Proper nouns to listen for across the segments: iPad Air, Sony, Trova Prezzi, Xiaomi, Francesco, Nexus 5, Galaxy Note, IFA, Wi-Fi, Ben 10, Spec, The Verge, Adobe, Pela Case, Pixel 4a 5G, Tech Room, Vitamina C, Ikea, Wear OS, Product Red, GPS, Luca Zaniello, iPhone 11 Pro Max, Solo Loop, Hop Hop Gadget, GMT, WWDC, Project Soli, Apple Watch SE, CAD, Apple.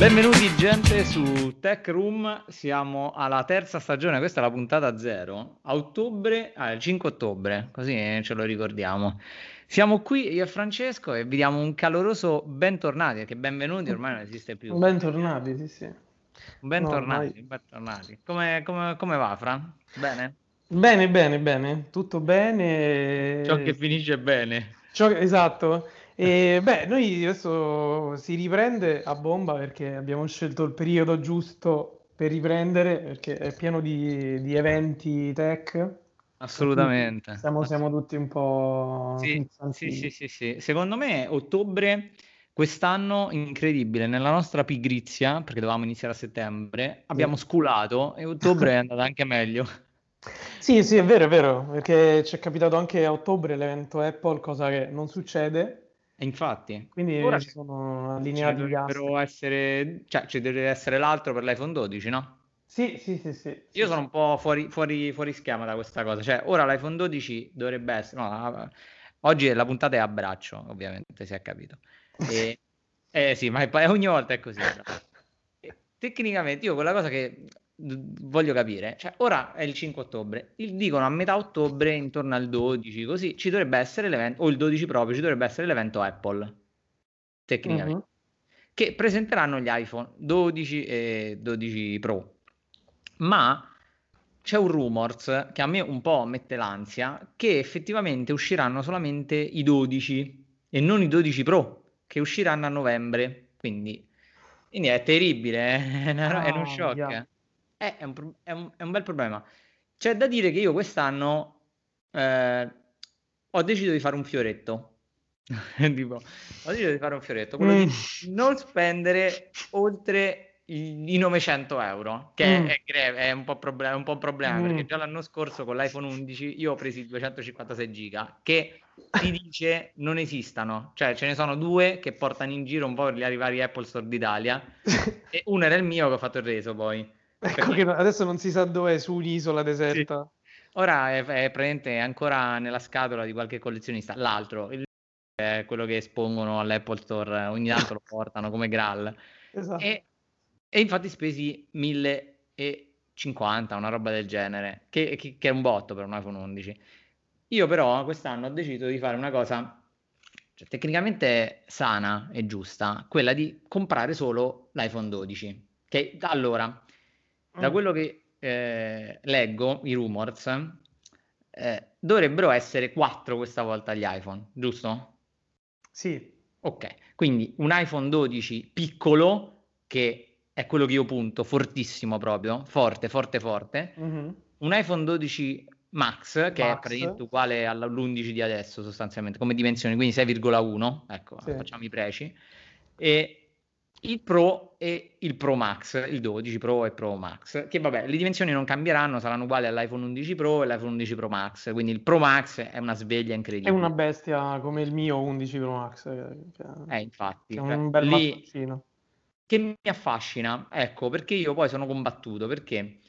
Benvenuti gente su Tech Room, siamo alla terza stagione, questa è la puntata 0, a ottobre, il 5 ottobre, così ce lo ricordiamo. Siamo qui io e Francesco e vi diamo un caloroso bentornati, perché benvenuti ormai non esiste più. Bentornati, sì sì. Bentornati, no, bentornati. Come va Fran? Bene? Bene, tutto bene. Ciò che finisce bene. Esatto. E beh, noi adesso si riprende a bomba perché abbiamo scelto il periodo giusto per riprendere, perché è pieno di eventi tech. Assolutamente. Siamo tutti un po'... Sì. Secondo me ottobre quest'anno incredibile, nella nostra pigrizia, perché dovevamo iniziare a settembre, abbiamo sculato e ottobre è andata anche meglio. Sì, è vero, perché ci è capitato anche a ottobre l'evento Apple, cosa che non succede. Infatti, quindi ora ci sono allineati gli astri. Ci deve essere l'altro per l'iPhone 12, no? Sì. Io sono un po' fuori schema da questa cosa. Cioè, ora l'iPhone 12 dovrebbe essere. No, oggi la puntata è a braccio, ovviamente, si è capito. Sì, ma ogni volta è così. Tecnicamente, io quella cosa che voglio capire, cioè ora è il 5 ottobre, dicono a metà ottobre intorno al 12, così ci dovrebbe essere l'evento, o il 12 proprio, ci dovrebbe essere l'evento Apple tecnicamente, che presenteranno gli iPhone 12 e 12 Pro, ma c'è un rumors che a me un po' mette l'ansia, che effettivamente usciranno solamente i 12 e non i 12 Pro, che usciranno a novembre, quindi è terribile, è uno shock. Yeah. È un bel problema. C'è da dire che io quest'anno ho deciso di fare un fioretto. Quello di non spendere oltre i 900 euro, che è un po' un problema, perché già l'anno scorso con l'iPhone 11 io ho preso i 256 giga, che si dice non esistano. Cioè ce ne sono due che portano in giro un po' gli vari Apple Store d'Italia, e uno era il mio che ho fatto il reso poi. Ecco che adesso non si sa dove è, su un'isola deserta. Sì. Ora è presente ancora nella scatola di qualche collezionista. L'altro è quello che espongono all'Apple Store, ogni tanto lo portano come Graal. Esatto. E infatti spesi 1050, una roba del genere, che è un botto per un iPhone 11. Io però quest'anno ho deciso di fare una cosa, cioè, tecnicamente sana e giusta, quella di comprare solo l'iPhone 12. Che allora... Da quello che leggo, i rumors, dovrebbero essere 4 questa volta gli iPhone, giusto? Sì. Ok, quindi un iPhone 12 piccolo, che è quello che io punto, fortissimo proprio, forte, un iPhone 12 Max, che è praticamente uguale all'11 di adesso sostanzialmente, come dimensioni, quindi 6,1, ecco, sì. Facciamo i preci, e... il Pro e il Pro Max, il 12 Pro e Pro Max, che vabbè, le dimensioni non cambieranno, saranno uguali all'iPhone 11 Pro e l'iPhone 11 Pro Max, quindi il Pro Max è una sveglia incredibile. È una bestia come il mio 11 Pro Max. Infatti. È un bel mazzoncino. Che mi affascina, ecco, perché io poi sono combattuto, perché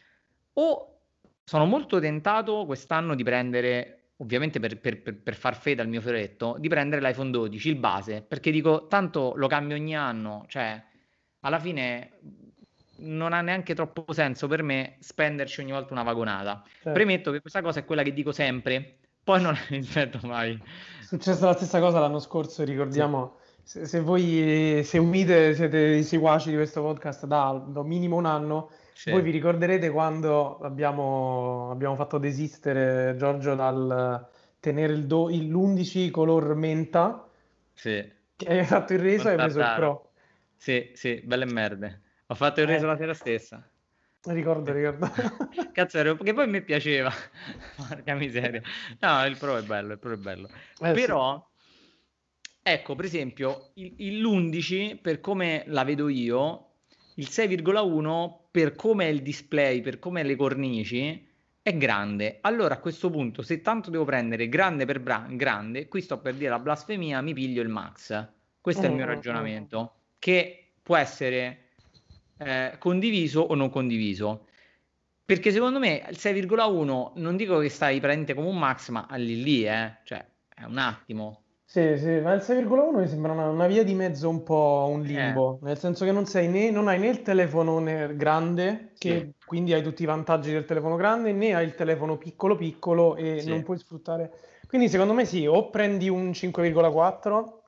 o sono molto tentato quest'anno di prendere... ovviamente per far fede al mio fioretto, di prendere l'iPhone 12, il base, perché dico, tanto lo cambio ogni anno, cioè, alla fine non ha neanche troppo senso per me spenderci ogni volta una vagonata. Certo. Premetto che questa cosa è quella che dico sempre, poi non la rispetto mai. È successa la stessa cosa l'anno scorso, ricordiamo, sì. se voi seguite, siete i seguaci di questo podcast da minimo un anno... Sì. Voi vi ricorderete quando abbiamo fatto desistere Giorgio dal tenere l'11 color menta, sì. Che hai fatto il reso e hai preso il Pro. Sì, belle merde. Ho fatto il reso la sera stessa. Ricordo. Cazzo, che poi a me piaceva. Porca miseria. No, il Pro è bello, Però... Sì. Ecco, per esempio, l'11, per come la vedo io, il 6,1 per come è il display, per come le cornici, è grande. Allora a questo punto, se tanto devo prendere grande per grande, qui sto per dire la blasfemia, mi piglio il Max. Questo è il mio ragionamento, che può essere condiviso o non condiviso. Perché secondo me il 6,1, non dico che stai praticamente come un Max, ma lì, cioè è un attimo. Sì, ma il 6,1 mi sembra una via di mezzo un po' un limbo, nel senso che non hai né il telefono grande, che quindi hai tutti i vantaggi del telefono grande, né hai il telefono piccolo piccolo e non puoi sfruttare. Quindi secondo me o prendi un 5,4 o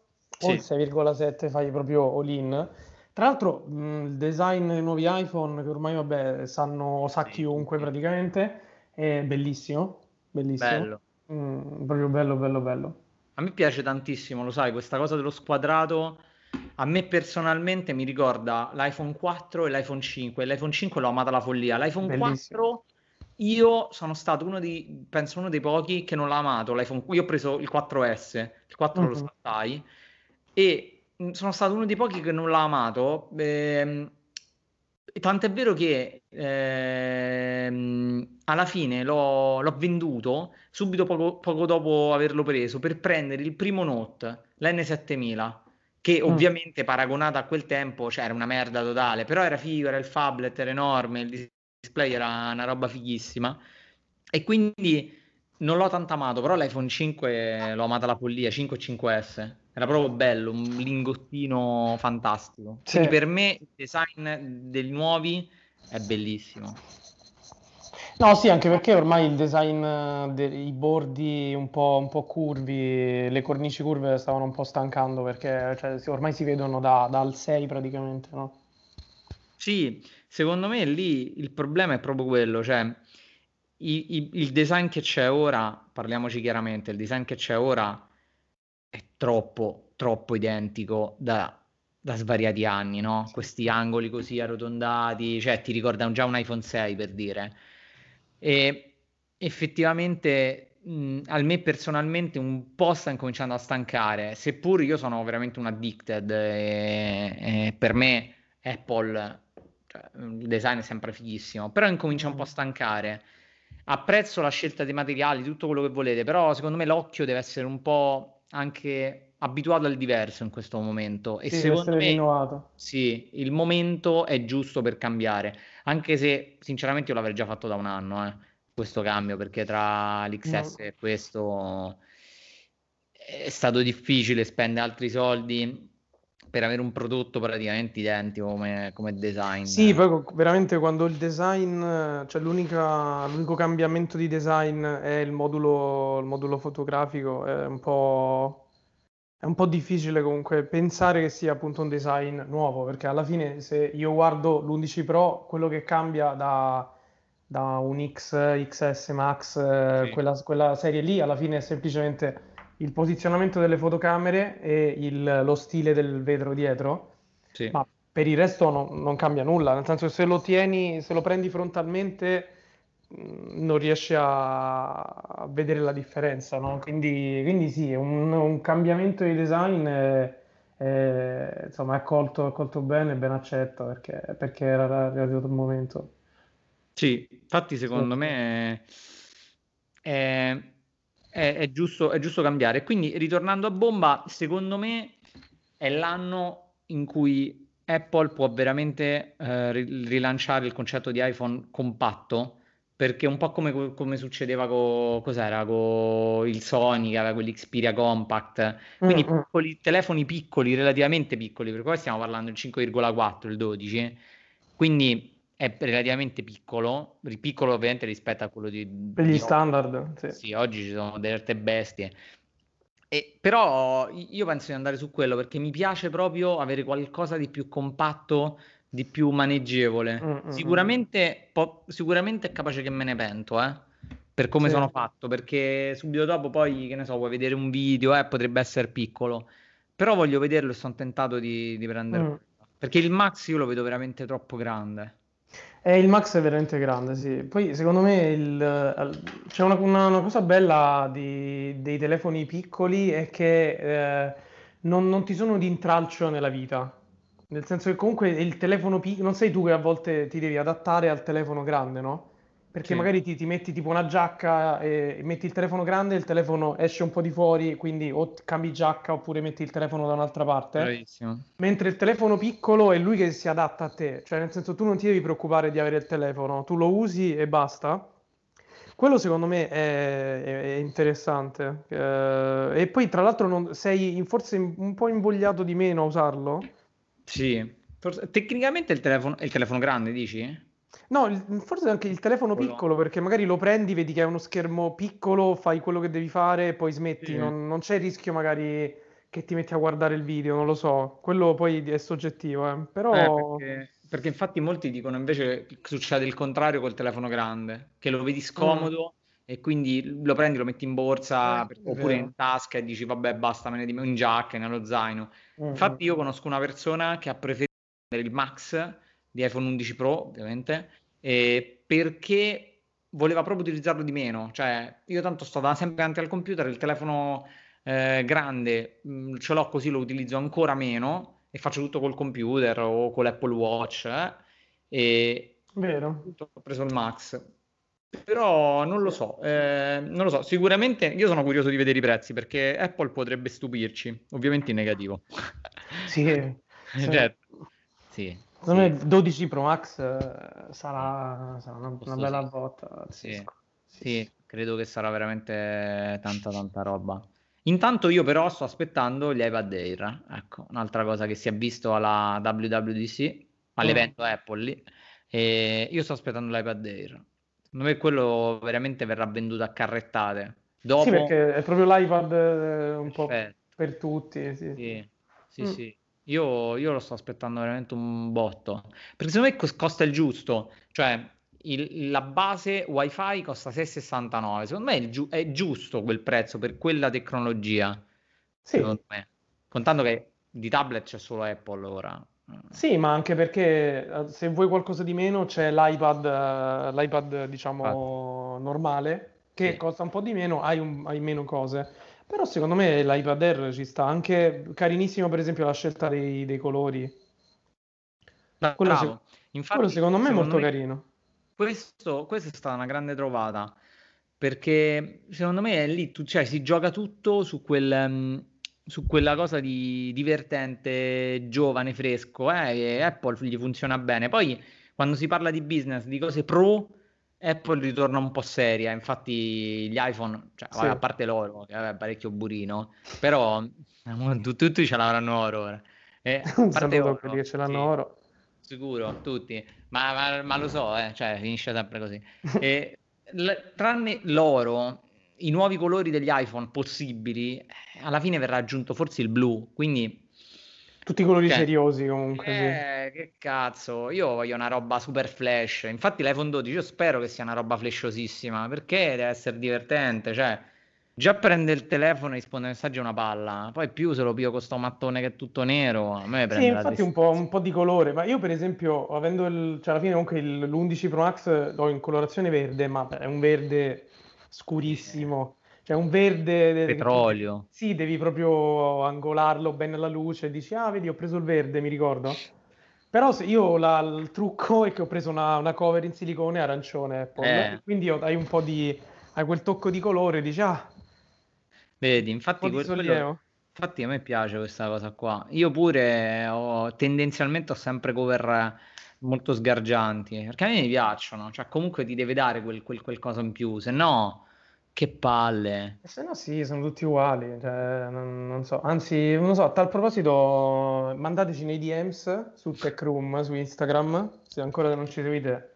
il 6,7 fai proprio all-in. Tra l'altro il design dei nuovi iPhone, che ormai sa chiunque praticamente, è bellissimo. Bello. Proprio bello. A me piace tantissimo, lo sai, questa cosa dello squadrato a me personalmente mi ricorda l'iPhone 4 e l'iPhone 5. L'iPhone 5 l'ho amata la follia, l'iPhone bellissimo. 4 io sono stato uno dei pochi che non l'ha amato. Io ho preso il 4S, il 4 lo saltai e sono stato uno dei pochi che non l'ha amato. Tant'è vero che alla fine l'ho venduto subito poco dopo averlo preso per prendere il primo Note, l'N7000, che ovviamente paragonata a quel tempo era una merda totale, però era figo, era il phablet, era enorme, il display era una roba fighissima e quindi non l'ho tanto amato, però l'iPhone 5 l'ho amata la follia, 5 e 5S. Era proprio bello, un lingottino fantastico. Quindi per me il design dei nuovi è bellissimo. No, sì, anche perché ormai il design dei bordi un po' curvi, le cornici curve stavano un po' stancando perché ormai si vedono dal 6 praticamente, no? Sì, secondo me lì il problema è proprio quello, il design che c'è ora, parliamoci chiaramente, il design che c'è ora è troppo identico da svariati anni, no? Questi angoli così arrotondati, ti ricorda già un iPhone 6 per dire. E effettivamente a me personalmente un po' sta incominciando a stancare, seppur io sono veramente un addicted e per me Apple, il design è sempre fighissimo, però incomincia un po' a stancare. Apprezzo la scelta dei materiali, tutto quello che volete, però secondo me l'occhio deve essere un po' anche abituato al diverso in questo momento e secondo me rinnovato. Sì, il momento è giusto per cambiare, anche se sinceramente io l'avrei già fatto da un anno questo cambio, perché tra l'XS e questo è stato difficile spendere altri soldi per avere un prodotto praticamente identico come design. Sì, poi veramente quando il design, l'unico cambiamento di design è il modulo fotografico, è un po' difficile comunque pensare che sia appunto un design nuovo, perché alla fine se io guardo l'11 Pro, quello che cambia da un XS Max, quella serie lì, alla fine è semplicemente il posizionamento delle fotocamere e lo stile del vetro dietro, ma per il resto non cambia nulla, nel senso che se lo prendi frontalmente non riesci a vedere la differenza, no? Quindi sì, un cambiamento di design insomma è colto bene, ben accetto, perché era arrivato il momento. Sì, infatti secondo me è giusto cambiare. Quindi, ritornando a bomba, secondo me è l'anno in cui Apple può veramente rilanciare il concetto di iPhone compatto, perché un po' come succedeva con il Sony, che aveva quell'Xperia Compact, quindi telefoni piccoli, relativamente piccoli, perché poi stiamo parlando del 5,4, il 12, quindi è relativamente piccolo ovviamente rispetto a quello degli standard. Sì, oggi ci sono delle bestie, però io penso di andare su quello perché mi piace proprio avere qualcosa di più compatto, di più maneggevole. Sicuramente è capace che me ne pento per come sono fatto, perché subito dopo poi, che ne so, vuoi vedere un video, potrebbe essere piccolo, però voglio vederlo e sono tentato di prenderlo, perché il Max io lo vedo veramente troppo grande. Il Max è veramente grande, sì. Poi secondo me c'è una cosa bella dei telefoni piccoli è che non ti sono d'intralcio nella vita, nel senso che comunque il telefono piccolo, non sei tu che a volte ti devi adattare al telefono grande, no? Perché magari ti metti tipo una giacca e metti il telefono grande e il telefono esce un po' di fuori, quindi o cambi giacca oppure metti il telefono da un'altra parte. Bravissimo. Mentre il telefono piccolo è lui che si adatta a te, nel senso tu non ti devi preoccupare di avere il telefono, tu lo usi e basta. Quello secondo me è interessante, e poi tra l'altro sei forse un po' invogliato di meno a usarlo? Sì, forse, tecnicamente il telefono grande dici? No, forse anche il telefono piccolo, perché magari lo prendi, vedi che è uno schermo piccolo, fai quello che devi fare e poi smetti, sì. non c'è il rischio magari che ti metti a guardare il video, non lo so, quello poi è soggettivo, però... Perché infatti molti dicono invece che succede il contrario col telefono grande, che lo vedi scomodo e quindi lo prendi, lo metti in borsa oppure in tasca e dici vabbè basta, me ne dimmi in giacca, nello zaino. Infatti io conosco una persona che ha preferito il Max di iPhone 11 Pro ovviamente perché voleva proprio utilizzarlo di meno, cioè io tanto sto sempre davanti al computer, il telefono grande ce l'ho così, lo utilizzo ancora meno e faccio tutto col computer o con l'Apple Watch e vero. Ho preso il Max, però non lo so, sicuramente io sono curioso di vedere i prezzi perché Apple potrebbe stupirci, ovviamente in negativo. Sì. Secondo me il 12 Pro Max sarà una bella botta. Sì, credo che sarà veramente tanta roba. Intanto io però sto aspettando gli iPad Air, ecco, un'altra cosa che si è visto alla WWDC, all'evento Apple lì, e io sto aspettando l'iPad Air, secondo me quello veramente verrà venduto a carrettate. Dopo... Sì, perché è proprio l'iPad un Perfetto. Po' per tutti. Sì. Io lo sto aspettando veramente un botto, perché secondo me costa il giusto, cioè... La base Wi-Fi costa 6,69. Secondo me è giusto quel prezzo per quella tecnologia. Sì. Secondo me. Contando che di tablet c'è solo Apple ora. Sì, ma anche perché se vuoi qualcosa di meno c'è l'iPad diciamo normale, che costa un po' di meno, hai meno cose. Però secondo me l'iPad Air ci sta. Anche carinissimo per esempio la scelta dei colori. Bravo. Infatti, quello secondo me è molto carino. Questa è stata una grande trovata, perché secondo me è lì, cioè si gioca tutto su quella cosa di divertente, giovane, fresco, e Apple gli funziona bene. Poi quando si parla di business, di cose pro, Apple ritorna un po' seria, infatti gli iPhone, cioè, a parte loro, che è parecchio burino, però tutti ce l'avranno oro. Un saluto quelli che ce l'hanno oro. Sicuro, tutti, ma lo so, cioè finisce sempre così. Tranne l'oro, i nuovi colori degli iPhone possibili, alla fine verrà aggiunto forse il blu, quindi... Tutti i colori seriosi comunque. Sì. Che cazzo, io voglio una roba super flash, infatti l'iPhone 12 io spero che sia una roba flashosissima, perché deve essere divertente, cioè... Già prende il telefono e risponde a messaggi una palla, poi più se lo pio con sto mattone che è tutto nero, a me prende infatti un po' di colore, ma io per esempio avendo alla fine comunque l'11 Pro Max l'ho in colorazione verde, ma è un verde scurissimo, cioè un verde... Petrolio. Sì, devi proprio angolarlo bene alla luce, dici vedi ho preso il verde, mi ricordo. Però se io il trucco è che ho preso una cover in silicone arancione Apple. Quindi hai un po' di... hai quel tocco di colore, dici vedi, infatti a me piace questa cosa qua. Io pure tendenzialmente ho sempre cover molto sgargianti, perché a me mi piacciono, cioè comunque ti deve dare qualcosa in più, se no che palle. E se no sono tutti uguali, cioè, non so, anzi non so, a tal proposito mandateci nei DMs su Tech Room, su Instagram, se ancora non ci seguite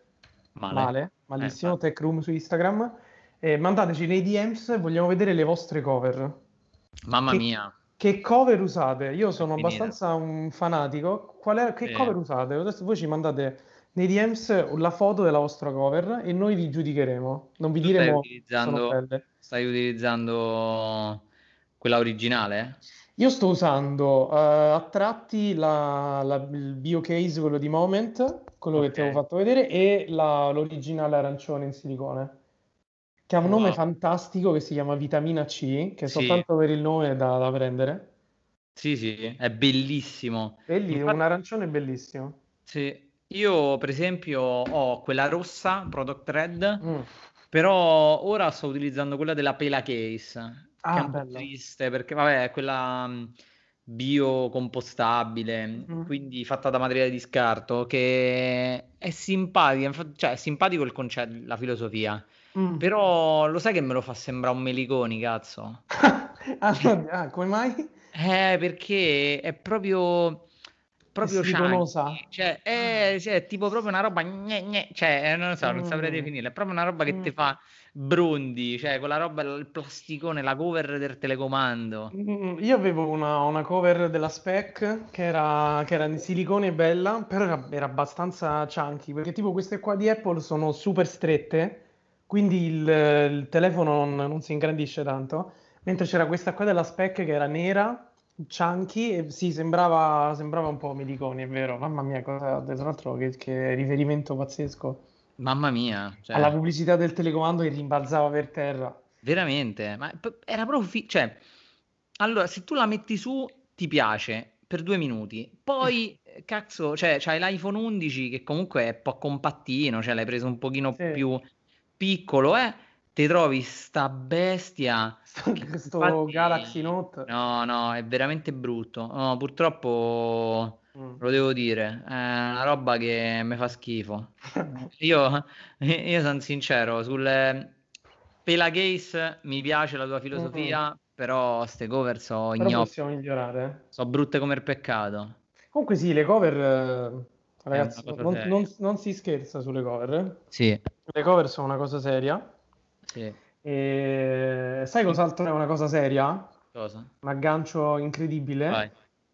malissimo, Tech Room su Instagram. Mandateci nei DMs, vogliamo vedere le vostre cover. Mamma mia, che cover usate? Io sono abbastanza un fanatico. Che cover usate? Adesso voi ci mandate nei DMs la foto della vostra cover e noi vi giudicheremo. Non vi diremo. Stai utilizzando quella originale? Io sto usando a tratti il bio case, quello di Moment, quello che ti avevo fatto vedere, e l'originale arancione in silicone, che ha un nome fantastico che si chiama Vitamina C, che soltanto per il nome è da prendere. Sì, è bellissimo. Infatti, un arancione bellissimo. Sì, io per esempio ho quella rossa, Product Red, però ora sto utilizzando quella della Pela Case, che è un po' triste, perché vabbè è quella biocompostabile, quindi fatta da materiale di scarto, che è simpatica, cioè è simpatico il concetto, la filosofia. Però lo sai che me lo fa sembrare un meliconi, cazzo. Come mai? Perché è proprio cioè è tipo proprio una roba cioè non lo so, non saprei definirla, è proprio una roba che ti fa brondi, cioè quella roba, il plasticone, la cover del telecomando. Io avevo una cover della Spec che era in silicone, bella, però era abbastanza chunky, perché tipo queste qua di Apple sono super strette, quindi il telefono non si ingrandisce tanto, mentre c'era questa qua della Spec che era nera, chunky, e sì, sembrava un po' meliconi, è vero. Mamma mia, cosa, tra l'altro che riferimento pazzesco, mamma mia, cioè, alla pubblicità del telecomando che rimbalzava per terra, veramente. Ma era proprio cioè, allora, se tu la metti su ti piace per 2 minuti, poi cazzo, cioè c'hai l'iPhone 11 che comunque è un po' compattino, cioè l'hai preso un pochino più piccolo, ti trovi sta bestia, questo infatti, Galaxy Note. No, è veramente brutto. No, purtroppo lo devo dire, è una roba che mi fa schifo. Io sono sincero, sul Pela Case mi piace la tua filosofia, però ste cover sono ignote. Sono brutte come il peccato. Comunque sì, le cover, ragazzi, non si scherza sulle cover. Sì. Le cover sono una cosa seria. Sì. E sai cos'altro è una cosa seria? Cosa? Un aggancio incredibile. Vai.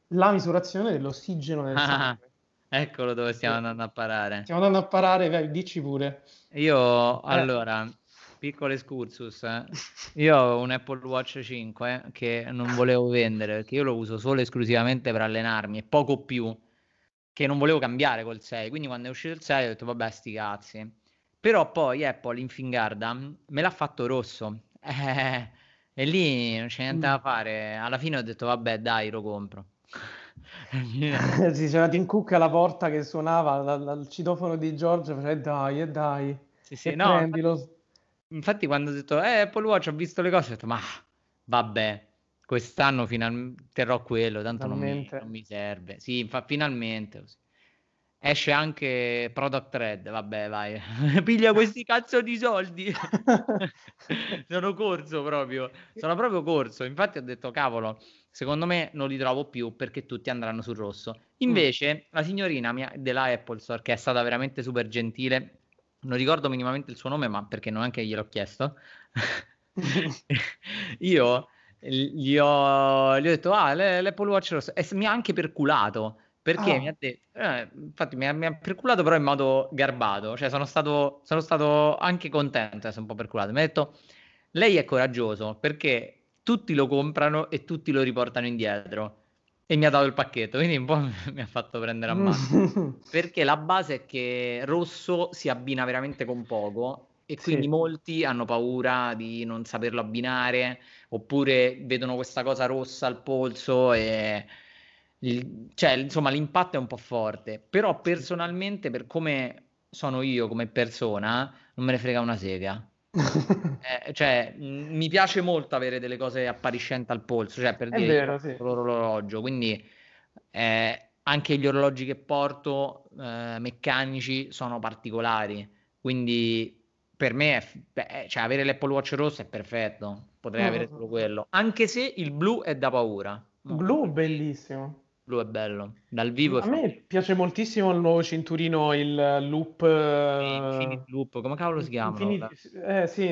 La misurazione dell'ossigeno nel sangue. Eccolo dove stiamo andando a parare. Stiamo andando a parare, vai, dici pure. Io allora, piccolo excursus, io ho un Apple Watch 5 che non volevo vendere, perché io lo uso solo e esclusivamente per allenarmi e poco più, che non volevo cambiare col 6, quindi quando è uscito il 6 ho detto vabbè, sti cazzi. Però poi Apple in fingarda me l'ha fatto rosso, e lì non c'è niente da fare. Alla fine ho detto vabbè, dai, lo compro. Sì, c'era Tim Cook alla porta che suonava al citofono di Giorgio, cioè, dai, sì, e no, prendilo. Infatti quando ho detto Apple Watch, ho visto le cose, ho detto ma vabbè, quest'anno finalmente terrò quello, tanto non mi serve. Sì, finalmente così. Esce anche Product Red, vabbè, vai, piglia questi cazzo di soldi. Sono proprio corso, infatti ho detto, cavolo, secondo me non li trovo più perché tutti andranno sul rosso. Invece la signorina mia della Apple Store, che è stata veramente super gentile, non ricordo minimamente il suo nome, ma perché non anche gliel'ho chiesto, io gli ho detto, l'Apple Watch rosso, e mi ha anche perculato. Perché mi ha detto, infatti mi ha perculato, però in modo garbato, cioè sono stato anche contento, sono un po' perculato. Mi ha detto, lei è coraggioso perché tutti lo comprano e tutti lo riportano indietro, e mi ha dato il pacchetto, quindi un po' mi ha fatto prendere a mano, perché la base è che rosso si abbina veramente con poco, e quindi molti hanno paura di non saperlo abbinare, oppure vedono questa cosa rossa al polso e... cioè insomma l'impatto è un po' forte. Però personalmente, per come sono io come persona, non me ne frega una sega. Cioè mi piace molto avere delle cose appariscenti al polso, cioè per dire, vero, l'orologio, quindi anche gli orologi che porto meccanici sono particolari, quindi per me cioè avere l'Apple Watch rosso è perfetto, potrei avere solo quello, anche se il blu è da paura. Blu bellissimo. Blu è bello, dal vivo a me piace moltissimo il nuovo cinturino, il loop, Infinite Loop, come cavolo si chiama? Sì,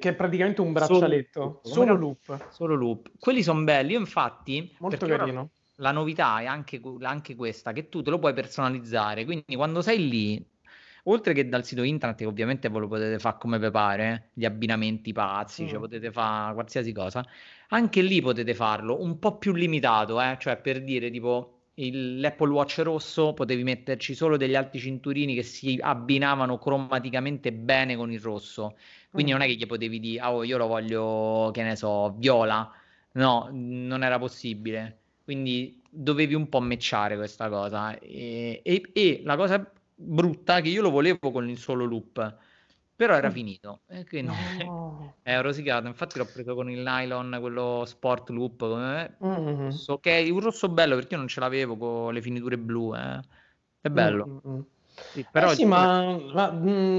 che è praticamente un braccialetto, Solo Loop. Quelli sono belli, io infatti, molto carino. La novità è anche questa, che tu te lo puoi personalizzare, quindi quando sei lì, oltre che dal sito internet, che ovviamente voi lo potete fare come vi pare, gli abbinamenti pazzi, cioè potete fare qualsiasi cosa, anche lì potete farlo un po' più limitato, cioè per dire tipo l'Apple Watch rosso potevi metterci solo degli altri cinturini che si abbinavano cromaticamente bene con il rosso, quindi non è che gli potevi dire io lo voglio, che ne so, viola, no, non era possibile, quindi dovevi un po' matchare questa cosa, e la cosa brutta che io lo volevo con il Solo Loop, però era finito, quindi è rosicato. Infatti l'ho preso con il nylon, quello Sport Loop, che è un rosso bello, perché io non ce l'avevo con le finiture blu, è bello. Sì, però sì, ma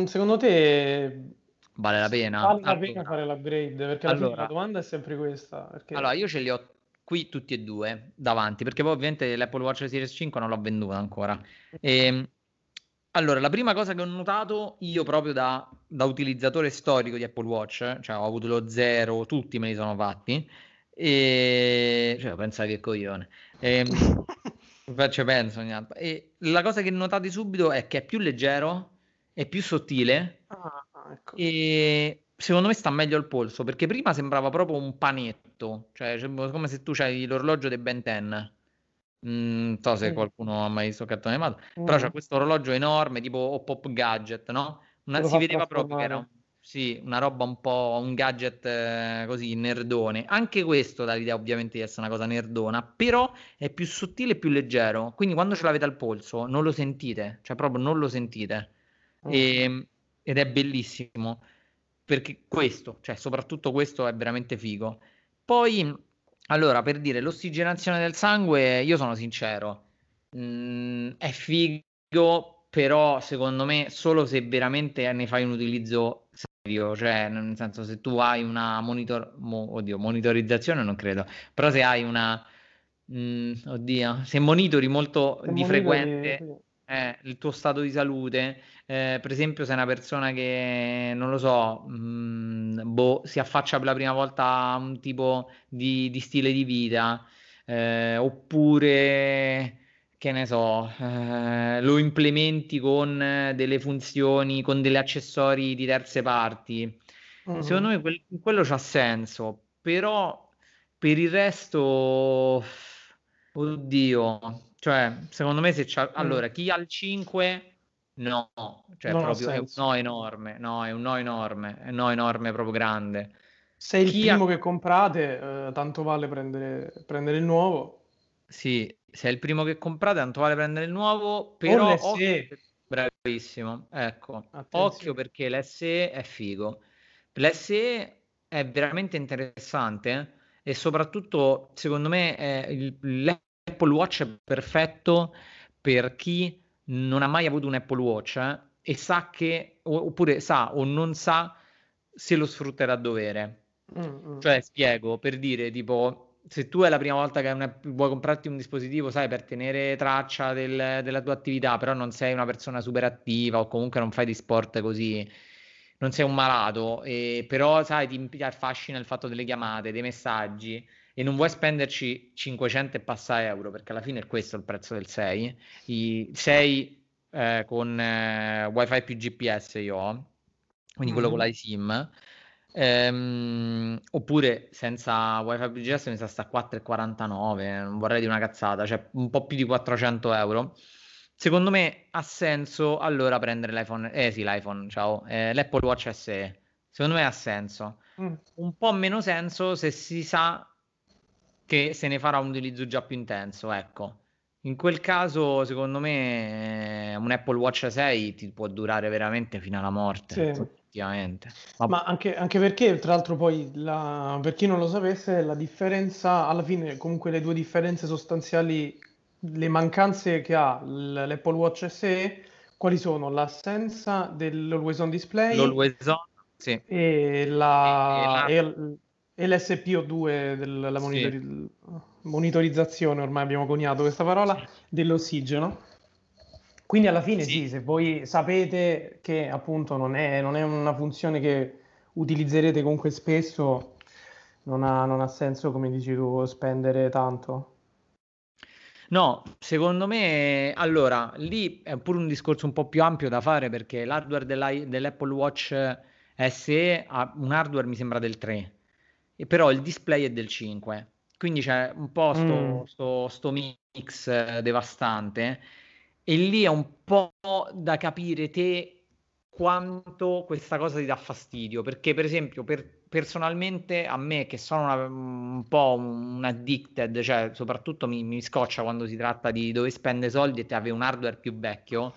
secondo te vale la pena? Vale la pena fare l'upgrade, perché allora, la domanda è sempre questa. Perché... Allora, io ce li ho qui tutti e due davanti, perché poi ovviamente l'Apple Watch Series 5 non l'ho venduta ancora. E, allora, la prima cosa che ho notato io proprio da utilizzatore storico di Apple Watch, cioè ho avuto lo 0, tutti me li sono fatti, e... cioè pensavi che coglione... penso ogni tanto. E la cosa che notate subito è che è più leggero, è più sottile, ecco. E secondo me sta meglio al polso, perché prima sembrava proprio un panetto, cioè come se tu c'hai l'orologio del Ben 10. Non so se qualcuno ha mai visto il cartone animato, però c'è questo orologio enorme tipo Hop Hop Gadget, no? Si vedeva proprio che era una roba un po' un gadget così nerdone. Anche questo dà l'idea ovviamente di essere una cosa nerdona, però è più sottile e più leggero, quindi quando ce l'avete al polso non lo sentite, cioè proprio non lo sentite. Ed è bellissimo, perché questo, cioè soprattutto questo è veramente figo. Poi allora, per dire, l'ossigenazione del sangue, io sono sincero, è figo, però secondo me solo se veramente ne fai un utilizzo serio, cioè nel senso, se tu hai una monitorizzazione non credo, però se hai una se monitori molto frequente il tuo stato di salute, per esempio se una persona che non lo so si affaccia per la prima volta a un tipo di stile di vita, oppure che ne so, lo implementi con delle funzioni, con degli accessori di terze parti, secondo me quello c'ha senso, però per il resto oddio, cioè secondo me se c'ha allora chi ha il 5 no, cioè non proprio è un no enorme, no, è un no enorme, è un no enorme proprio grande. Se il primo che comprate tanto vale prendere il nuovo. Sì, se è il primo che comprate tanto vale prendere il nuovo, però l'SE. Bravissimo, ecco. Attenzione. Occhio, perché l'SE è figo, l'SE è veramente interessante e soprattutto secondo me è l'Apple Watch è perfetto per chi non ha mai avuto un Apple Watch e sa che, oppure sa o non sa se lo sfrutterà a dovere. Cioè spiego, per dire, tipo se tu è la prima volta che vuoi comprarti un dispositivo, sai, per tenere traccia della tua attività, però non sei una persona super attiva o comunque non fai di sport così, non sei un malato, però sai, ti affascina il fatto delle chiamate, dei messaggi e non vuoi spenderci 500 e passa euro, perché alla fine è questo il prezzo del 6, i 6 con wifi più GPS io ho, quindi quello con la SIM. Oppure senza wifi BGS mi sa sta a 4,49, non vorrei dire una cazzata, cioè un po' più di 400 euro. Secondo me ha senso allora prendere l'iPhone, l'Apple Watch SE, secondo me ha senso. Un po' meno senso se si sa che se ne farà un utilizzo già più intenso, ecco. In quel caso, secondo me, un Apple Watch 6 ti può durare veramente fino alla morte, effettivamente. Ma anche perché, tra l'altro, poi, per chi non lo sapesse, la differenza, alla fine, comunque le due differenze sostanziali, le mancanze che ha l'Apple Watch SE, quali sono? L'assenza dell'Always On Display, l'Always On, sì. E l'SPO2 della monitorizzazione, ormai abbiamo coniato questa parola, dell'ossigeno. Quindi alla fine sì, se voi sapete che appunto non è una funzione che utilizzerete comunque spesso, non ha senso, come dici tu, spendere tanto. No, secondo me, allora, lì è pure un discorso un po' più ampio da fare, perché l'hardware dell'Apple Watch SE ha un hardware mi sembra del 3, e però il display è del 5, quindi c'è un po' sto mix devastante, e lì è un po' da capire te quanto questa cosa ti dà fastidio, perché per esempio personalmente a me, che sono un po' un addicted, cioè soprattutto mi scoccia quando si tratta di dove spende soldi e ti avere un hardware più vecchio,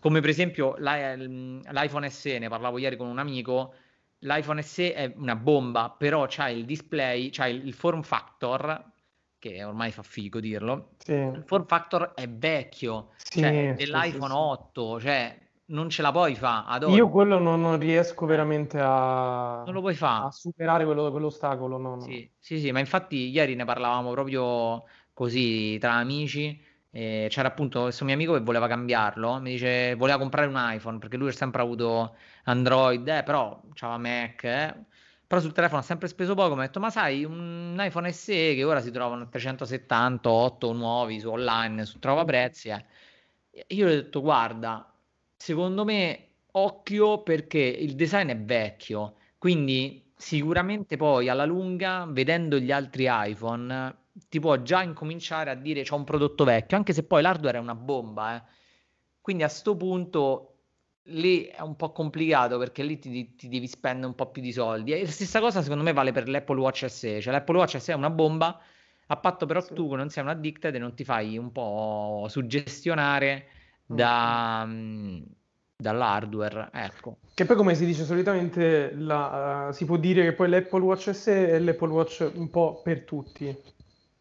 come per esempio l'iPhone SE, ne parlavo ieri con un amico. L'iPhone SE è una bomba, però c'ha il display, c'ha il form factor, che ormai fa figo dirlo, il form factor è vecchio, dell'iPhone 8, cioè non ce la puoi fare ad oggi. Io quello non riesco veramente a, non lo puoi fare, a superare quell'ostacolo. No, no. Sì, sì, sì, ma infatti ieri ne parlavamo proprio così tra amici. C'era appunto questo mio amico che voleva cambiarlo, mi dice voleva comprare un iPhone perché lui ha sempre avuto Android, però c'aveva Mac, però sul telefono ha sempre speso poco. Mi ha detto ma sai, un iPhone SE che ora si trovano 370, 8 nuovi su online, su Trova Prezzi, io gli ho detto guarda, secondo me occhio, perché il design è vecchio, quindi sicuramente poi alla lunga, vedendo gli altri iPhone, ti può già incominciare a dire c'è un prodotto vecchio, anche se poi l'hardware è una bomba, quindi a sto punto lì è un po' complicato, perché lì ti devi spendere un po' più di soldi. E la stessa cosa secondo me vale per l'Apple Watch SE, cioè l'Apple Watch SE è una bomba, a patto però che tu non sei un addicted e non ti fai un po' suggestionare dall'hardware, ecco. Che poi, come si dice solitamente, si può dire che poi l'Apple Watch SE è l'Apple Watch un po' per tutti,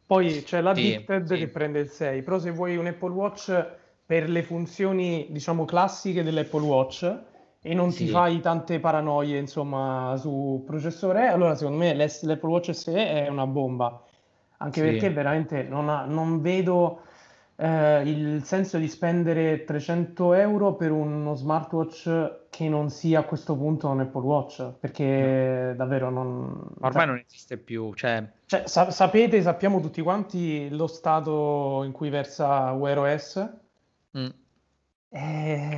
poi c'è l'addicted, sì, che prende il 6, però se vuoi un Apple Watch per le funzioni, diciamo, classiche dell'Apple Watch e non ti fai tante paranoie, insomma, su processore, allora secondo me l'Apple Watch SE è una bomba, anche perché veramente non vedo il senso di spendere 300 euro per uno smartwatch che non sia a questo punto un Apple Watch, perché davvero ormai non esiste più, cioè sappiamo tutti quanti lo stato in cui versa Wear OS, che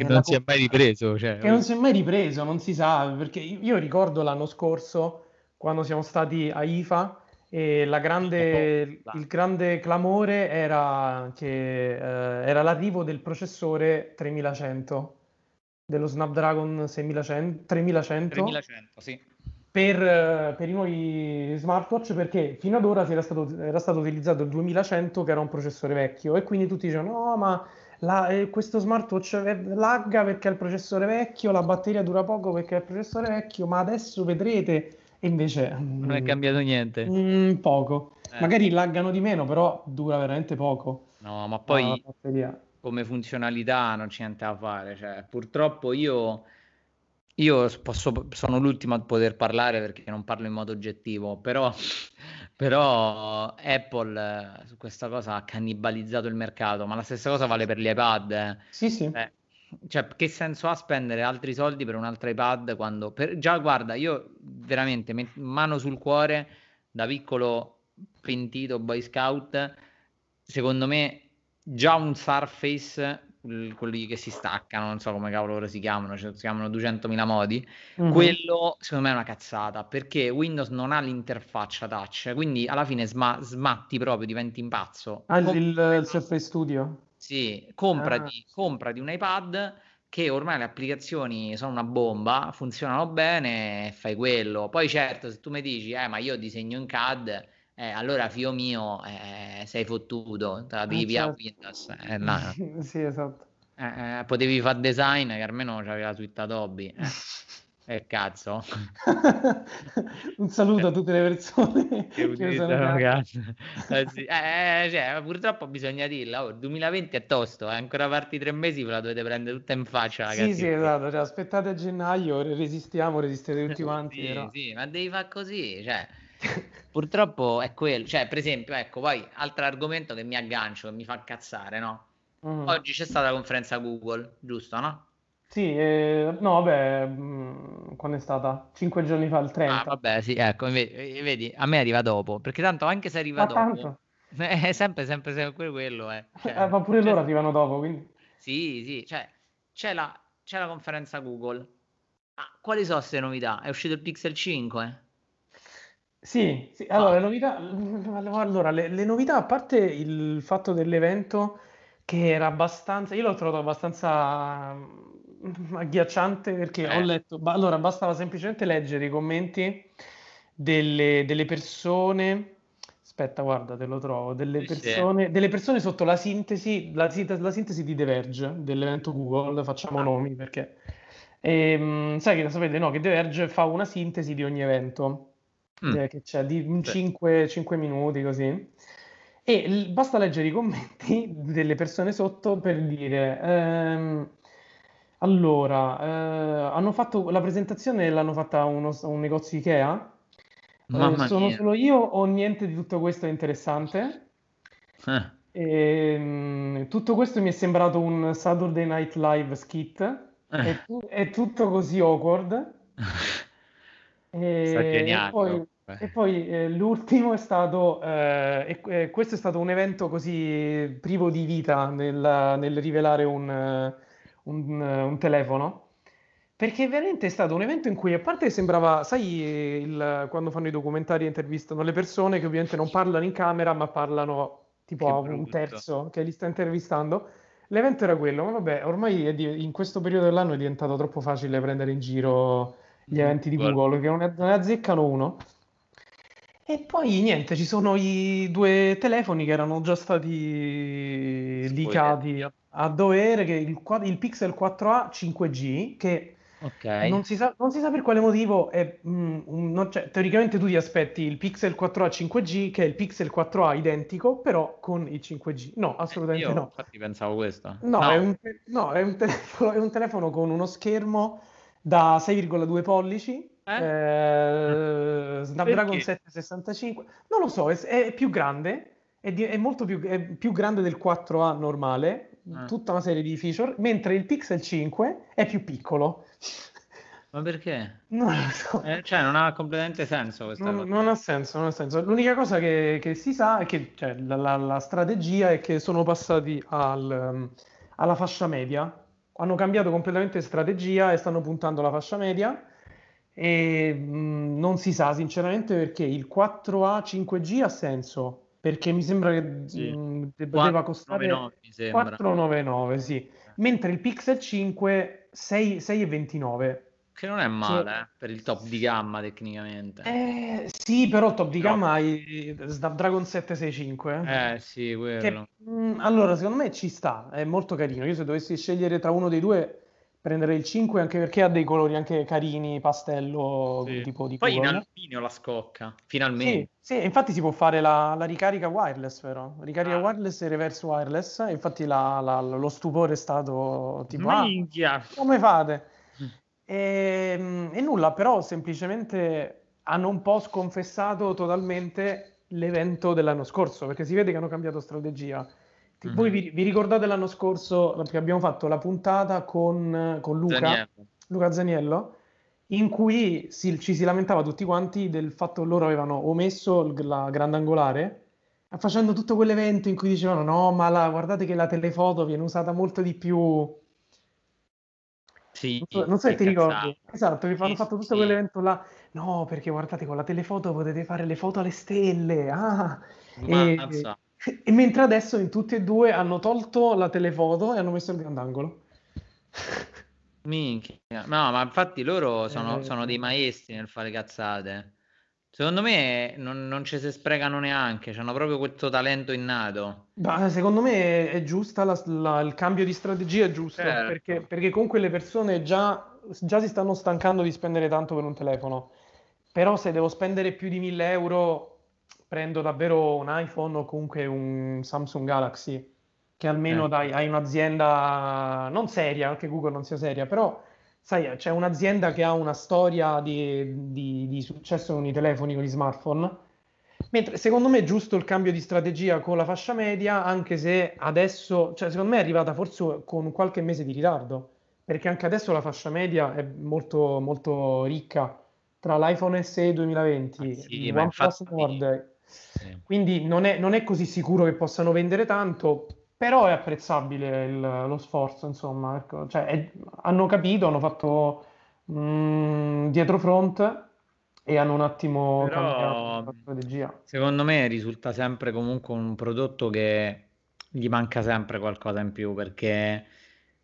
non si è mai ripreso, che non si è mai ripreso, non si sa, perché io ricordo l'anno scorso quando siamo stati a IFA e il grande clamore era che era l'arrivo del processore 3100, dello Snapdragon 3100 sì, per i nuovi smartwatch, perché fino ad ora era stato utilizzato il 2100 che era un processore vecchio, e quindi tutti dicevano no, ma questo smartwatch lagga perché è il processore vecchio, la batteria dura poco perché è il processore vecchio, ma adesso vedrete. E invece non è cambiato niente, poco, magari laggano di meno, però dura veramente poco. No, ma poi come funzionalità non c'è niente da fare, cioè purtroppo io sono l'ultimo a poter parlare perché non parlo in modo oggettivo, però Apple su questa cosa ha cannibalizzato il mercato, ma la stessa cosa vale per gli iPad, sì. Cioè, che senso ha spendere altri soldi per un altro iPad quando già, guarda, io veramente mano sul cuore, da piccolo pentito boy scout, secondo me già un Surface, quelli che si staccano, non so come cavolo ora si chiamano, si chiamano 200.000 modi, quello secondo me è una cazzata, perché Windows non ha l'interfaccia touch, quindi alla fine smatti proprio, diventi impazzo. Il Surface Studio? Sì, comprati un iPad, che ormai le applicazioni sono una bomba, funzionano bene, fai quello. Poi certo, se tu mi dici ma io disegno in CAD, allora figlio mio, sei fottuto, te la devi via Windows, no. Sì, esatto. Potevi fare design, che almeno c'aveva la suite Adobe, cazzo. Un saluto a tutte le persone che utilizzano purtroppo bisogna dirla, 2020 è tosto, ancora parti 3 mesi, ve la dovete prendere tutta in faccia, ragazzi. Sì, esatto, cioè, aspettate a gennaio, resistete tutti quanti. Sì, ma devi far così, purtroppo è quello, per esempio, ecco, poi altro argomento che mi aggancio, che mi fa cazzare, no? Oggi c'è stata la conferenza Google, giusto, no? Sì, no, vabbè, quando è stata? 5 giorni fa, il 30. Ah, vabbè, sì, ecco, vedi, a me arriva dopo, perché tanto anche se arriva dopo, è sempre quello, ma pure loro arrivano dopo, quindi. Sì, c'è la conferenza Google. Quali sono queste novità? È uscito il Pixel 5? Sì, allora, le novità, a parte il fatto dell'evento, che era abbastanza, io l'ho trovato abbastanza agghiacciante, perché ho letto, allora bastava semplicemente leggere i commenti delle persone, aspetta, guarda, te lo trovo, delle persone sotto la sintesi di The Verge dell'evento Google, facciamo nomi, perché sai che lo sapete, no, che The Verge fa una sintesi di ogni evento che c'è di 5 minuti così, e basta leggere i commenti delle persone sotto per dire Allora, hanno fatto la presentazione, l'hanno fatta un negozio Ikea. Sono solo io o niente di tutto questo è interessante? E, tutto questo mi è sembrato un Saturday Night Live skit. È tutto così awkward. E poi l'ultimo è stato questo è stato un evento così privo di vita nel rivelare un telefono, perché veramente è stato un evento in cui, a parte sembrava, sai, quando fanno i documentari e intervistano le persone che ovviamente non parlano in camera ma parlano tipo a un terzo che li sta intervistando, l'evento era quello, ma vabbè, ormai in questo periodo dell'anno è diventato troppo facile prendere in giro gli eventi di Google, che non ne azzeccano uno. E poi niente, ci sono i due telefoni che erano già stati leakati a dovere, che il Pixel 4a 5G, che non si sa per quale motivo è, teoricamente tu ti aspetti il Pixel 4a 5G, che è il Pixel 4a identico, però con il 5G. No, assolutamente no. Infatti pensavo questo. No. È un telefono con uno schermo da 6,2 pollici, Snapdragon 765, non lo so, è più grande, è molto più grande del 4A normale, tutta una serie di feature, mentre il Pixel 5 è più piccolo. Ma perché? Non lo so. Cioè non ha completamente senso questa cosa. Non ha senso. L'unica cosa che si sa è che la strategia è che sono passati alla fascia media, hanno cambiato completamente strategia e stanno puntando alla fascia media. E non si sa sinceramente perché il 4A 5G ha senso, perché mi sembra che debba costare 4,99, sì, mentre il Pixel 5 6,29, che non è male, sì, per il top di gamma tecnicamente. Sì, però top di gamma hai Snapdragon 765, sì, quello che, allora secondo me ci sta, è molto carino. Io se dovessi scegliere tra uno dei due prendere il 5, anche perché ha dei colori anche carini, pastello, tipo di poi colore. In alpino la scocca, finalmente. Sì, infatti si può fare la ricarica wireless, però. Ricarica wireless e reverse wireless, infatti lo stupore è stato tipo, come fate? E nulla, però semplicemente hanno un po' sconfessato totalmente l'evento dell'anno scorso, perché si vede che hanno cambiato strategia. Voi vi ricordate l'anno scorso che abbiamo fatto la puntata con Luca Zaniello, in cui ci si lamentava tutti quanti del fatto che loro avevano omesso la grandangolare, facendo tutto quell'evento in cui dicevano no, ma guardate che la telefoto viene usata molto di più. Sì, non so se ti ricordi. Esatto, vi hanno fatto tutto quell'evento là. No, perché guardate, con la telefoto potete fare le foto alle stelle. E mentre adesso in tutti e due hanno tolto la telefoto e hanno messo il grandangolo. Minchia. No, ma infatti loro sono dei maestri nel fare cazzate. Secondo me non ci si sprecano neanche, hanno proprio questo talento innato. Ma secondo me è giusta il cambio di strategia, è giusto, certo, perché comunque le persone già si stanno stancando di spendere tanto per un telefono. Però se devo spendere più di 1.000 euro... prendo davvero un iPhone o comunque un Samsung Galaxy, che almeno hai un'azienda non seria, anche Google non sia seria, però sai, c'è un'azienda che ha una storia di successo con i telefoni, con gli smartphone, mentre secondo me è giusto il cambio di strategia con la fascia media, anche se adesso, cioè secondo me è arrivata forse con qualche mese di ritardo, perché anche adesso la fascia media è molto, molto ricca, tra l'iPhone SE 2020 il OnePlus Nord. Quindi non è così sicuro che possano vendere tanto, però è apprezzabile lo sforzo, insomma, cioè, hanno capito, hanno fatto dietro front e hanno un attimo cambiato la strategia. Secondo me risulta sempre comunque un prodotto che gli manca sempre qualcosa in più, perché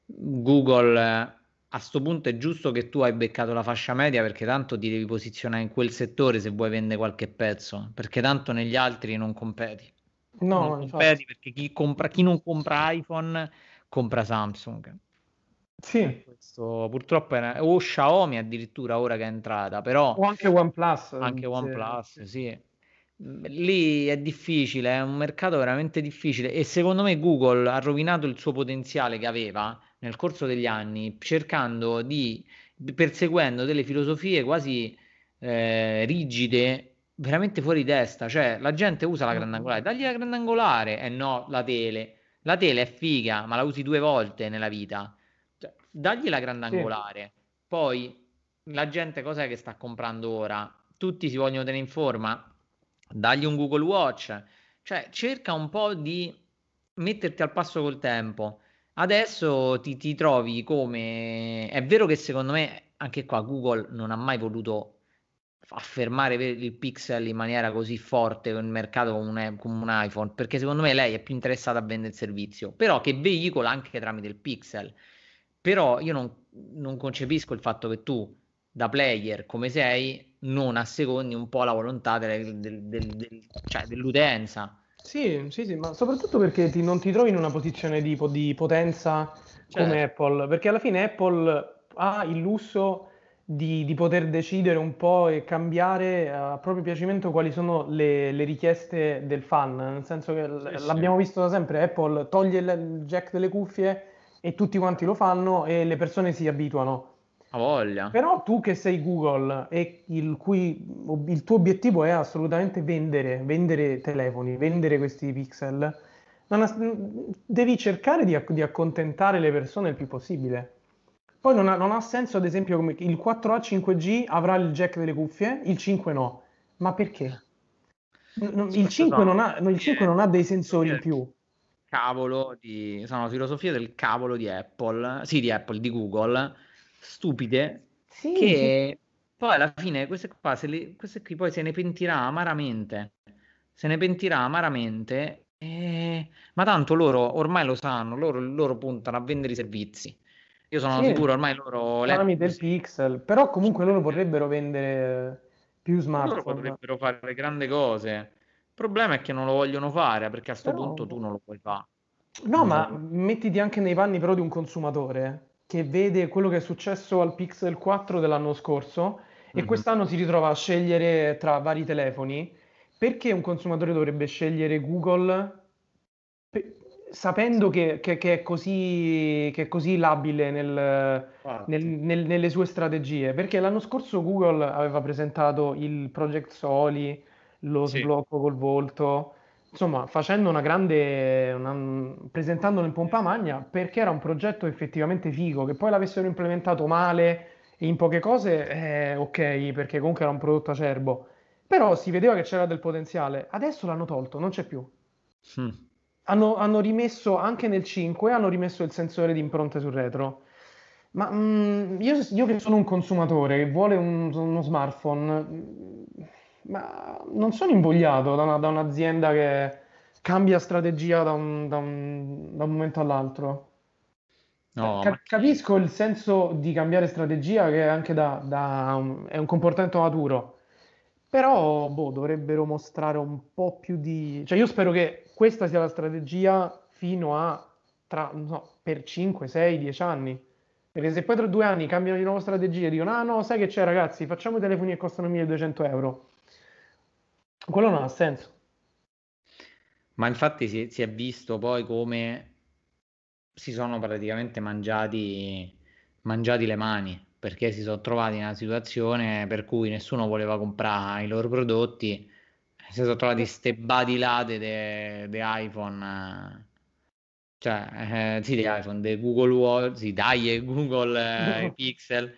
Google a sto punto è giusto che tu hai beccato la fascia media, perché tanto ti devi posizionare in quel settore se vuoi vendere qualche pezzo, perché tanto negli altri non competi. Non competi perché chi non compra iPhone compra Samsung. Sì. Questo purtroppo o Xiaomi addirittura ora che è entrata, però o anche OnePlus. Sì. lì è difficile, è un mercato veramente difficile, e secondo me Google ha rovinato il suo potenziale che aveva nel corso degli anni, cercando di, perseguendo delle filosofie quasi rigide, veramente fuori testa. Cioè la gente usa la grandangolare, dagli la grandangolare, e no la tele. La tele è figa, ma la usi due volte nella vita. Cioè, dagli la grandangolare. Sì. Poi la gente cos'è che sta comprando ora? Tutti si vogliono tenere in forma, dagli un Google Watch. Cioè cerca un po' di metterti al passo col tempo. Adesso ti trovi come... È vero che secondo me anche qua Google non ha mai voluto affermare il Pixel in maniera così forte nel mercato come un iPhone, perché secondo me lei è più interessata a vendere il servizio, però che veicola anche tramite il Pixel. Però io non concepisco il fatto che tu, da player come sei, non assecondi un po' la volontà cioè dell'utenza. Sì, ma soprattutto perché non ti trovi in una posizione di potenza come Apple, perché alla fine Apple ha il lusso di poter decidere un po' e cambiare a proprio piacimento quali sono le richieste del fan, nel senso che l'abbiamo visto da sempre. Apple toglie il jack delle cuffie e tutti quanti lo fanno e le persone si abituano. A voglia. Però tu che sei Google e il tuo obiettivo è assolutamente vendere telefoni, vendere questi pixel, devi cercare di accontentare le persone il più possibile. Poi non ha senso, ad esempio, come il 4A 5G avrà il jack delle cuffie, il 5 no. Ma perché? Il 5 non ha dei sensori in più. Sono filosofie del cavolo di Apple, di Google, stupide, poi alla fine queste qui poi se ne pentirà amaramente. Ma tanto loro ormai lo sanno, loro puntano a vendere i servizi. Io sono sicuro, ormai loro... del Pixel, però comunque loro vorrebbero vendere più smartphone. Loro potrebbero fare grandi cose. Il problema è che non lo vogliono fare, perché a questo punto tu non lo puoi fare. No, ma mettiti anche nei panni però di un consumatore che vede quello che è successo al Pixel 4 dell'anno scorso e quest'anno si ritrova a scegliere tra vari telefoni. Perché un consumatore dovrebbe scegliere Google... sapendo che è così labile nelle sue strategie? Perché l'anno scorso Google aveva presentato il Project Soli, lo sblocco col volto, insomma facendo una grande, presentandolo in pompa magna, perché era un progetto effettivamente figo. Che poi l'avessero implementato male e in poche cose ok, perché comunque era un prodotto acerbo, però si vedeva che c'era del potenziale. Adesso l'hanno tolto, non c'è più. Hanno rimesso anche nel 5, hanno rimesso il sensore di impronte sul retro. Ma io che sono un consumatore che vuole uno smartphone, ma non sono invogliato da un'azienda che cambia strategia da un momento all'altro. No, capisco il senso di cambiare strategia, che è anche è un comportamento maturo. Però dovrebbero mostrare un po' più di... Cioè io spero che questa sia la strategia fino a per 5, 6, 10 anni. Perché se poi tra 2 anni cambiano di nuovo strategia e dicono sai che c'è ragazzi, facciamo i telefoni che costano 1.200 €. Quello non ha senso. Ma infatti si è visto poi come si sono praticamente mangiati le mani, perché si sono trovati in una situazione per cui nessuno voleva comprare i loro prodotti, si sono trovati ste badilate di iPhone, cioè di iPhone, di Google Watch, Google Pixel,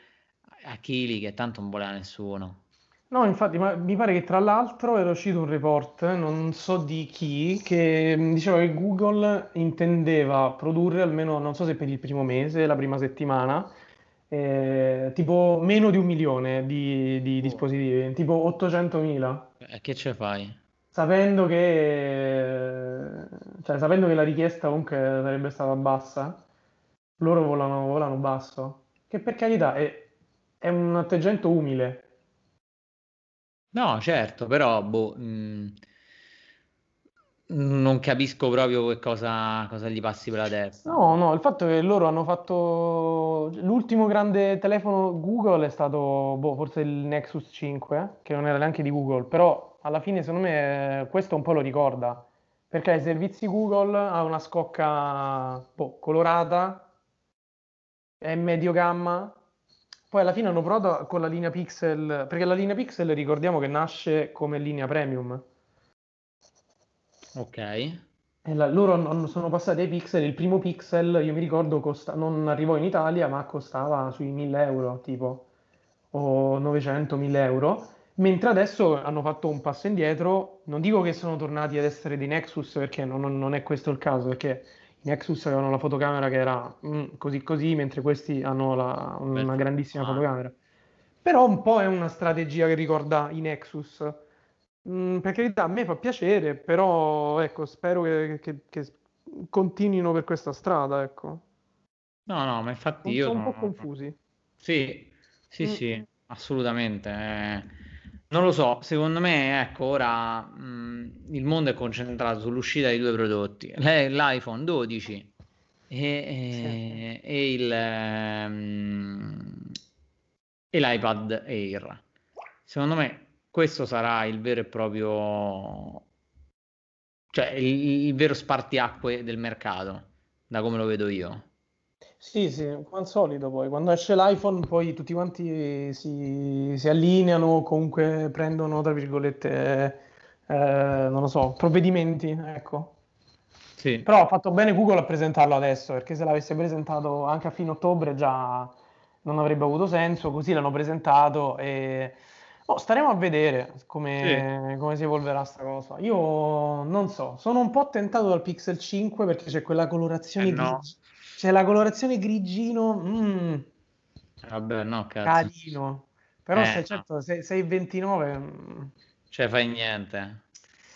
a chili che tanto non voleva nessuno. No, infatti, ma mi pare che tra l'altro era uscito un report, non so di chi, che diceva che Google intendeva produrre almeno, non so se per il primo mese, la prima settimana, tipo meno di 1 milione di dispositivi, tipo 800.000. Che ce fai? Sapendo che la richiesta comunque sarebbe stata bassa, loro volano basso, che per carità è un atteggiamento umile. No, certo, però non capisco proprio che cosa gli passi per la testa. No, il fatto che loro hanno fatto l'ultimo grande telefono Google è stato forse il Nexus 5, che non era neanche di Google, però alla fine secondo me questo un po' lo ricorda, perché i servizi Google ha una scocca boh, colorata, è medio gamma, poi alla fine hanno provato con la linea Pixel, perché la linea Pixel ricordiamo che nasce come linea premium. Ok. E loro non sono passati ai Pixel, il primo Pixel io mi ricordo non arrivò in Italia ma costava sui 1.000 euro tipo, o 900-1.000 euro, mentre adesso hanno fatto un passo indietro. Non dico che sono tornati ad essere dei Nexus, perché non è questo il caso, perché i Nexus avevano la fotocamera che era così così, mentre questi hanno una grandissima fotocamera, però un po' è una strategia che ricorda i Nexus. Per carità, a me fa piacere, però ecco, spero che continuino per questa strada, ecco. No, ma infatti io sono un po' confusi. Sì, assolutamente. Non lo so, secondo me, ecco, ora il mondo è concentrato sull'uscita di due prodotti, l'iPhone 12 e l'iPad Air. Secondo me questo sarà il vero e proprio, cioè il vero spartiacque del mercato, da come lo vedo io. Sì, al solito poi, quando esce l'iPhone poi tutti quanti si allineano, comunque prendono, tra virgolette, non lo so, provvedimenti, ecco. Sì. Però ha fatto bene Google a presentarlo adesso, perché se l'avesse presentato anche a fine ottobre già non avrebbe avuto senso, così l'hanno presentato e... Oh, staremo a vedere come si evolverà sta cosa. Io non so, sono un po' tentato dal Pixel 5 perché c'è quella colorazione c'è la colorazione grigino. Vabbè, no, cazzo. Carino. Però se 29 cioè fai niente.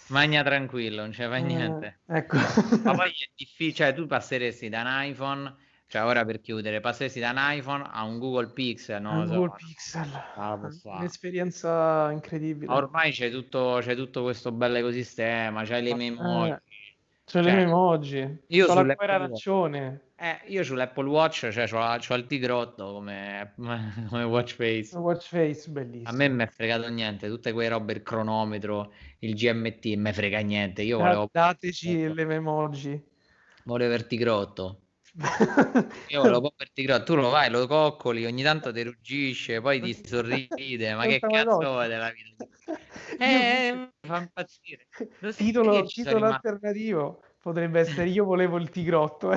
Magna tranquillo, non ce fai niente. Ecco. Ma poi è difficile, cioè tu passeresti da un iPhone, cioè ora per chiudere, passeresti da un iPhone a un Google Pixel, no? Pixel, un'esperienza incredibile. Ormai c'è tutto questo bell'ecosistema, c'hai le memorie. C'è le memorie. Io sulla cuore arancione. Io sull'Apple Watch, cioè c'ho il tigrotto come watch face. Watch face, bellissimo. A me mi è fregato niente, tutte quelle robe, il cronometro, il GMT, mi frega niente. Io volevo... Dateci le memorie. Volevo il tigrotto. Io lo coperti, tu lo vai, lo coccoli, ogni tanto ti ruggisce, poi ti sorride, ma che cazzo è della vita? Mi fa impazzire. Titolo alternativo potrebbe essere io volevo il tigrotto.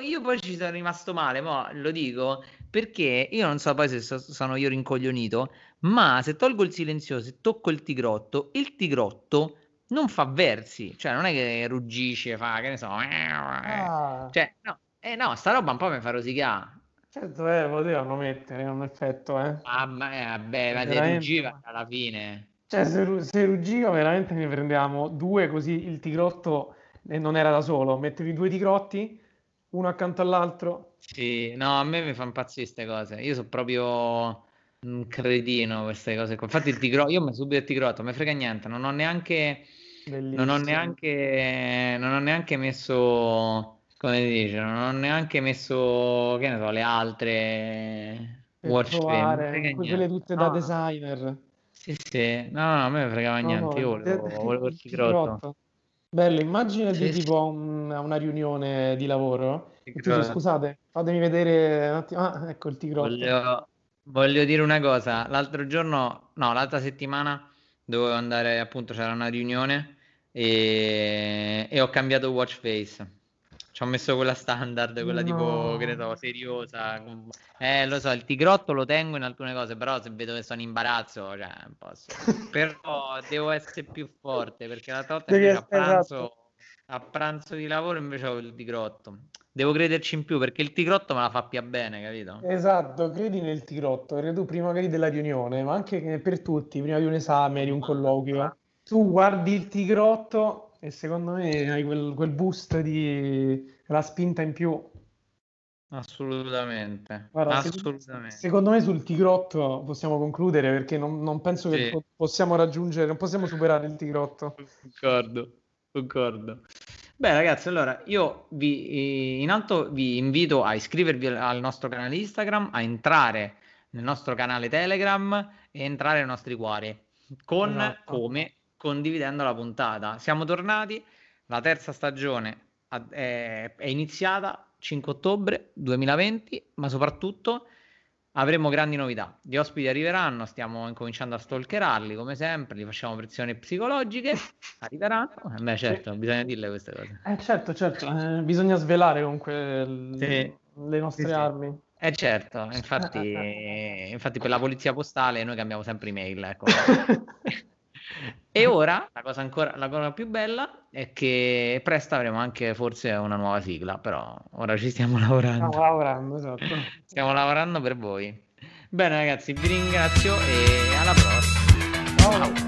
Io poi ci sono rimasto male, ma lo dico perché io non so poi se sono io rincoglionito, ma se tolgo il silenzioso e tocco il tigrotto non fa versi, cioè non è che ruggisce, fa che ne so, cioè no, sta roba un po' mi fa rosicare. Certo, potevano mettere un effetto, ma se ruggiva alla fine, cioè se ruggiva veramente ne prendiamo due, così il tigrotto non era da solo, mettevi due tigrotti uno accanto all'altro. Sì, no, a me mi fa impazzire queste cose, io sono proprio un cretino queste cose qua. Infatti il tigrotto, io mi subito il tigrotto, mi frega niente, non ho neanche messo, come dice, non ho neanche messo, che ne so, le altre per watch provare, quelle tutte da designer. Sì, no, a me mi fregava niente, io volevo il tigrotto. Bello, immagina di tipo una riunione di lavoro e tu dici, scusate, fatemi vedere un attimo, ecco il tigrotto. Voglio dire una cosa, l'altra settimana dovevo andare, appunto c'era una riunione e ho cambiato watch face, ci ho messo quella standard, quella tipo, credo, seriosa. Lo so, il tigrotto lo tengo in alcune cose, però se vedo che sono in imbarazzo, cioè, non posso. Però devo essere più forte, perché l'altra volta invece a pranzo di lavoro invece ho il tigrotto. Devo crederci in più, perché il tigrotto me la fa più bene, capito? Esatto, credi nel tigrotto, perché tu prima magari della riunione, ma anche per tutti, prima di un esame, di un colloquio, tu guardi il tigrotto e secondo me hai quel boost di la spinta in più. Assolutamente. Guarda, assolutamente. Secondo me sul tigrotto possiamo concludere, perché non penso che possiamo raggiungere, non possiamo superare il tigrotto. Concordo. Beh ragazzi, allora io vi invito a iscrivervi al nostro canale Instagram, a entrare nel nostro canale Telegram e entrare nei nostri cuori. con come condividendo la puntata. Siamo tornati, la terza stagione è iniziata 5 ottobre 2020, ma soprattutto avremo grandi novità. Gli ospiti arriveranno, stiamo incominciando a stalkerarli come sempre, li facciamo pressioni psicologiche, arriveranno. Beh certo, bisogna dirle queste cose. Certo, bisogna svelare comunque le nostre armi. Certo, infatti per la polizia postale noi cambiamo sempre email, ecco. E ora, la cosa più bella è che presto avremo anche forse una nuova sigla, però ora ci stiamo lavorando. Esatto. Stiamo lavorando per voi. Bene ragazzi, vi ringrazio e alla prossima. Ciao.